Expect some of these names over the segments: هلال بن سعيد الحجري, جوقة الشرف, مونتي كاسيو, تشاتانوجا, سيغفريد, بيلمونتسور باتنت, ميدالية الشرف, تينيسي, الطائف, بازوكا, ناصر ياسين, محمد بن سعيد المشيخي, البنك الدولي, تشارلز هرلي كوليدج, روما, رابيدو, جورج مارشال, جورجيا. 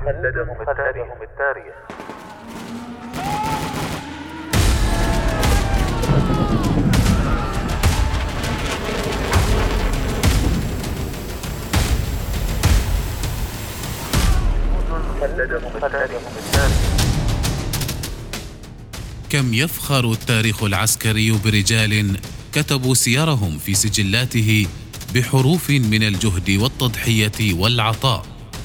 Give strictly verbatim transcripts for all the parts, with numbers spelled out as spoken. خلدهم التاريخ. كم يفخر التاريخ العسكري برجال كتبوا سيرهم في سجلاته بحروف من الجهد والتضحية والعطاء،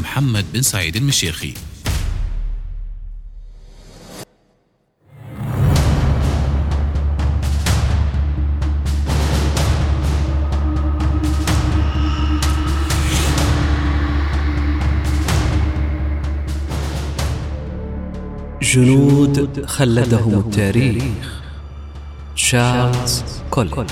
محمد بن سعيد المشيخي. جنود خلدهم التاريخ، تشارلز كوليدج.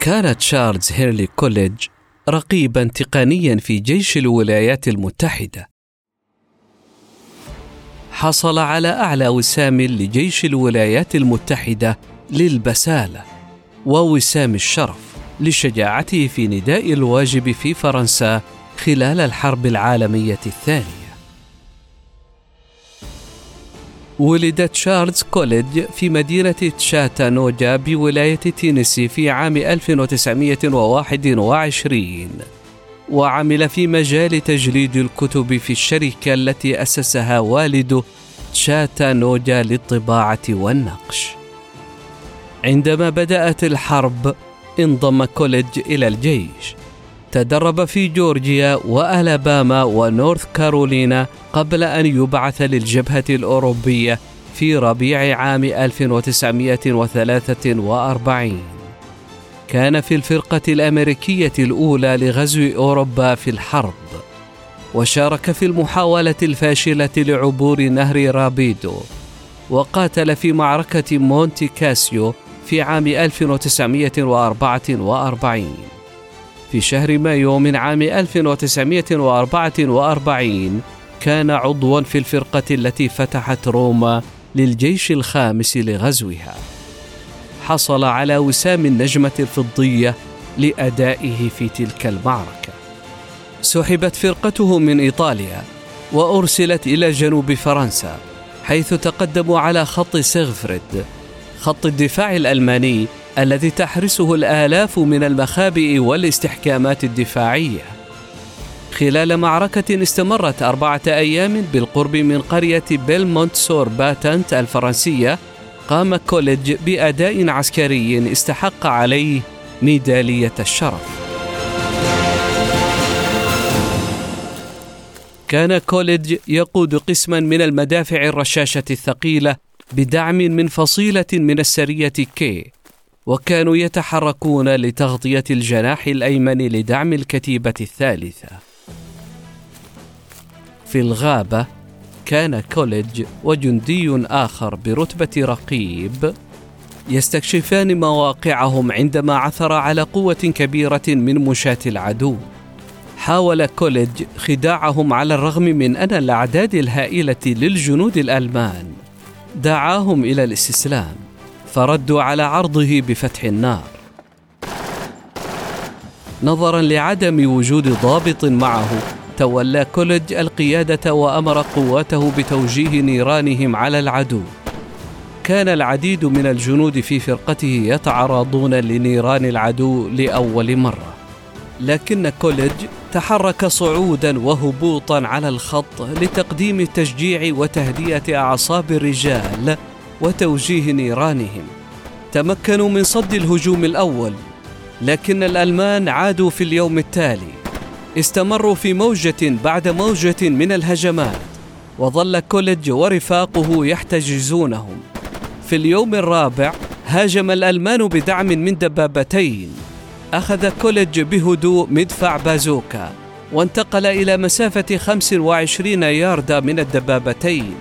كان تشارلز هرلي كوليدج رقيباً تقنياً في جيش الولايات المتحدة. حصل على أعلى وسام لجيش الولايات المتحدة للبسالة، ووسام الشرف لشجاعته في نداء الواجب في فرنسا خلال الحرب العالمية الثانية. ولد تشارلز كوليدج في مدينة تشاتانوجا بولاية تينيسي في عام ألف وتسعمائة وواحد وعشرين، وعمل في مجال تجليد الكتب في الشركة التي أسسها والده تشاتانوجا للطباعة والنقش. عندما بدأت الحرب انضم كوليدج إلى الجيش، تدرب في جورجيا وألاباما ونورث كارولينا قبل أن يبعث للجبهة الأوروبية في ربيع عام ألف وتسعمائة وثلاثة وأربعين. كان في الفرقة الأمريكية الأولى لغزو أوروبا في الحرب، وشارك في المحاولة الفاشلة لعبور نهر رابيدو، وقاتل في معركة مونتي كاسيو في عام ألف وتسعمائة وأربعة وأربعين. في شهر مايو من عام ألف وتسعمائة وأربعة وأربعين كان عضوا في الفرقة التي فتحت روما للجيش الخامس لغزوها. حصل على وسام النجمة الفضية لأدائه في تلك المعركة. سحبت فرقته من إيطاليا وأرسلت إلى جنوب فرنسا، حيث تقدموا على خط سيغفريد، خط الدفاع الألماني الذي تحرسه الآلاف من المخابئ والاستحكامات الدفاعية. خلال معركة استمرت أربعة أيام بالقرب من قرية بيلمونتسور باتنت الفرنسية، قام كوليدج بأداء عسكري استحق عليه ميدالية الشرف. كان كوليدج يقود قسما من المدافع الرشاشة الثقيلة بدعم من فصيلة من السرية كي، وكانوا يتحركون لتغطية الجناح الأيمن لدعم الكتيبة الثالثة. في الغابة كان كوليدج وجندي آخر برتبة رقيب يستكشفان مواقعهم عندما عثر على قوة كبيرة من مشاة العدو. حاول كوليدج خداعهم على الرغم من أن الأعداد الهائلة للجنود الألمان دعاهم إلى الاستسلام، فردوا على عرضه بفتح النار. نظرا لعدم وجود ضابط معه، تولى كوليدج القيادة وأمر قواته بتوجيه نيرانهم على العدو. كان العديد من الجنود في فرقته يتعرضون لنيران العدو لأول مرة، لكن كوليدج تحرك صعودا وهبوطا على الخط لتقديم التشجيع وتهدئة أعصاب الرجال وتوجيه نيرانهم. تمكنوا من صد الهجوم الأول، لكن الألمان عادوا في اليوم التالي، استمروا في موجة بعد موجة من الهجمات، وظل كوليدج ورفاقه يحتجزونهم. في اليوم الرابع هاجم الألمان بدعم من دبابتين. أخذ كوليدج بهدوء مدفع بازوكا وانتقل إلى مسافة خمسة وعشرين ياردة من الدبابتين،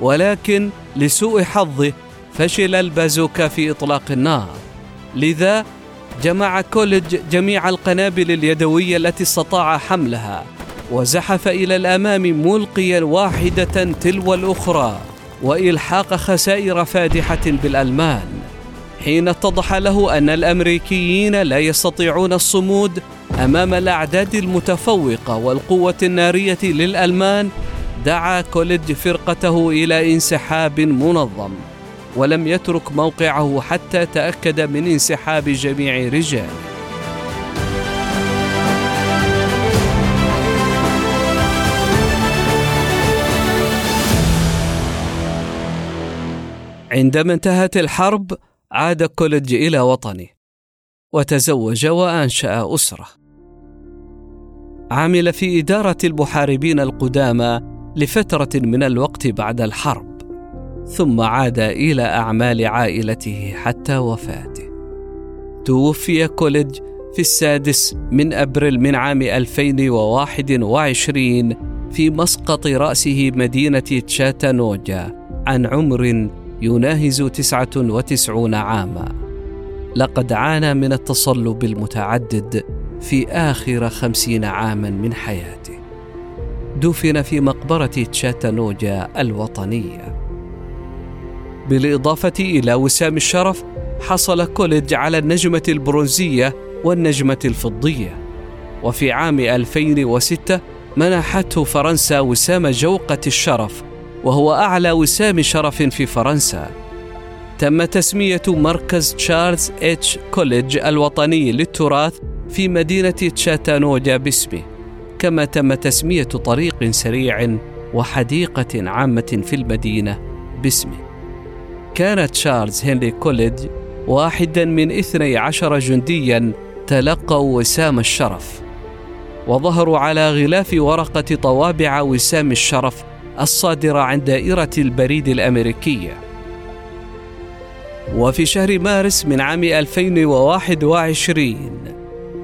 ولكن لسوء حظه فشل البازوكا في إطلاق النار. لذا جمع كوليدج جميع القنابل اليدوية التي استطاع حملها وزحف إلى الأمام ملقيا واحدة تلو الأخرى وإلحاق خسائر فادحة بالألمان، حين اتضح له أن الأمريكيين لا يستطيعون الصمود أمام الأعداد المتفوقة والقوة النارية للألمان. دعا كوليدج فرقته إلى انسحاب منظم، ولم يترك موقعه حتى تأكد من انسحاب جميع رجاله. عندما انتهت الحرب عاد كوليدج إلى وطنه وتزوج وأنشأ أسرة. عمل في إدارة المحاربين القدامى لفترة من الوقت بعد الحرب، ثم عاد إلى أعمال عائلته حتى وفاته. توفي كوليدج في السادس من أبريل من عام ألفين وواحد وعشرين في مسقط رأسه مدينة تشاتانوجا عن عمر يناهز تسعة وتسعين عاما. لقد عانى من التصلب المتعدد في آخر خمسين عاما من حياته. دفن في مقبرة تشاتانوجا الوطنية. بالإضافة إلى وسام الشرف، حصل كوليدج على النجمة البرونزية والنجمة الفضية. وفي عام ألفين وستة منحته فرنسا وسام جوقة الشرف، وهو أعلى وسام شرف في فرنسا. تم تسمية مركز تشارلز اتش كوليدج الوطني للتراث في مدينة تشاتانوجا باسمه، كما تم تسمية طريق سريع وحديقة عامة في المدينة باسمه. كان تشارلز هنري كوليدج واحدا من اثني عشر جنديا تلقوا وسام الشرف، وظهروا على غلاف ورقة طوابع وسام الشرف الصادرة عن دائرة البريد الأمريكية. وفي شهر مارس من عام ألفين وواحد وعشرين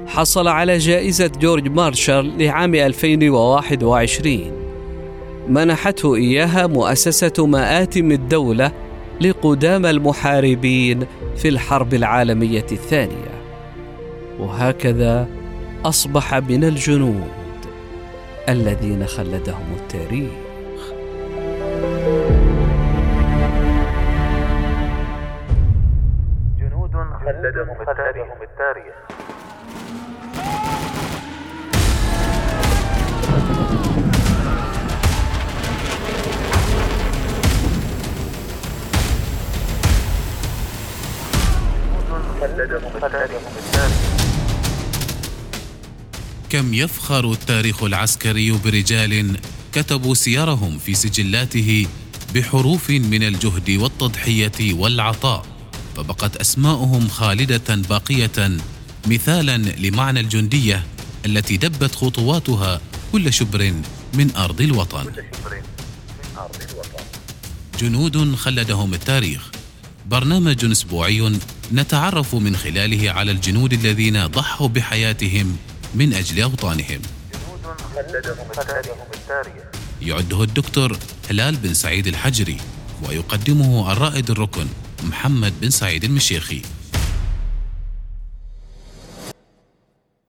حصل على جائزة جورج مارشال لعام ألفين وواحد وعشرين، منحته إياها مؤسسة مآتم الدولة لقدامى المحاربين في الحرب العالمية الثانية. وهكذا أصبح من الجنود الذين خلدهم التاريخ. جنود خلدهم التاريخ. كم يفخر التاريخ العسكري برجال كتبوا سيرهم في سجلاته بحروف من الجهد والتضحية والعطاء، فبقت أسماءهم خالدة باقية، مثالا لمعنى الجندية التي دبت خطواتها كل شبر من أرض الوطن. جنود خلدهم التاريخ، برنامج أسبوعي نتعرف من خلاله على الجنود الذين ضحوا بحياتهم من أجل أوطانهم. يعده الدكتور هلال بن سعيد الحجري، ويقدمه الرائد الركن محمد بن سعيد المشيخي.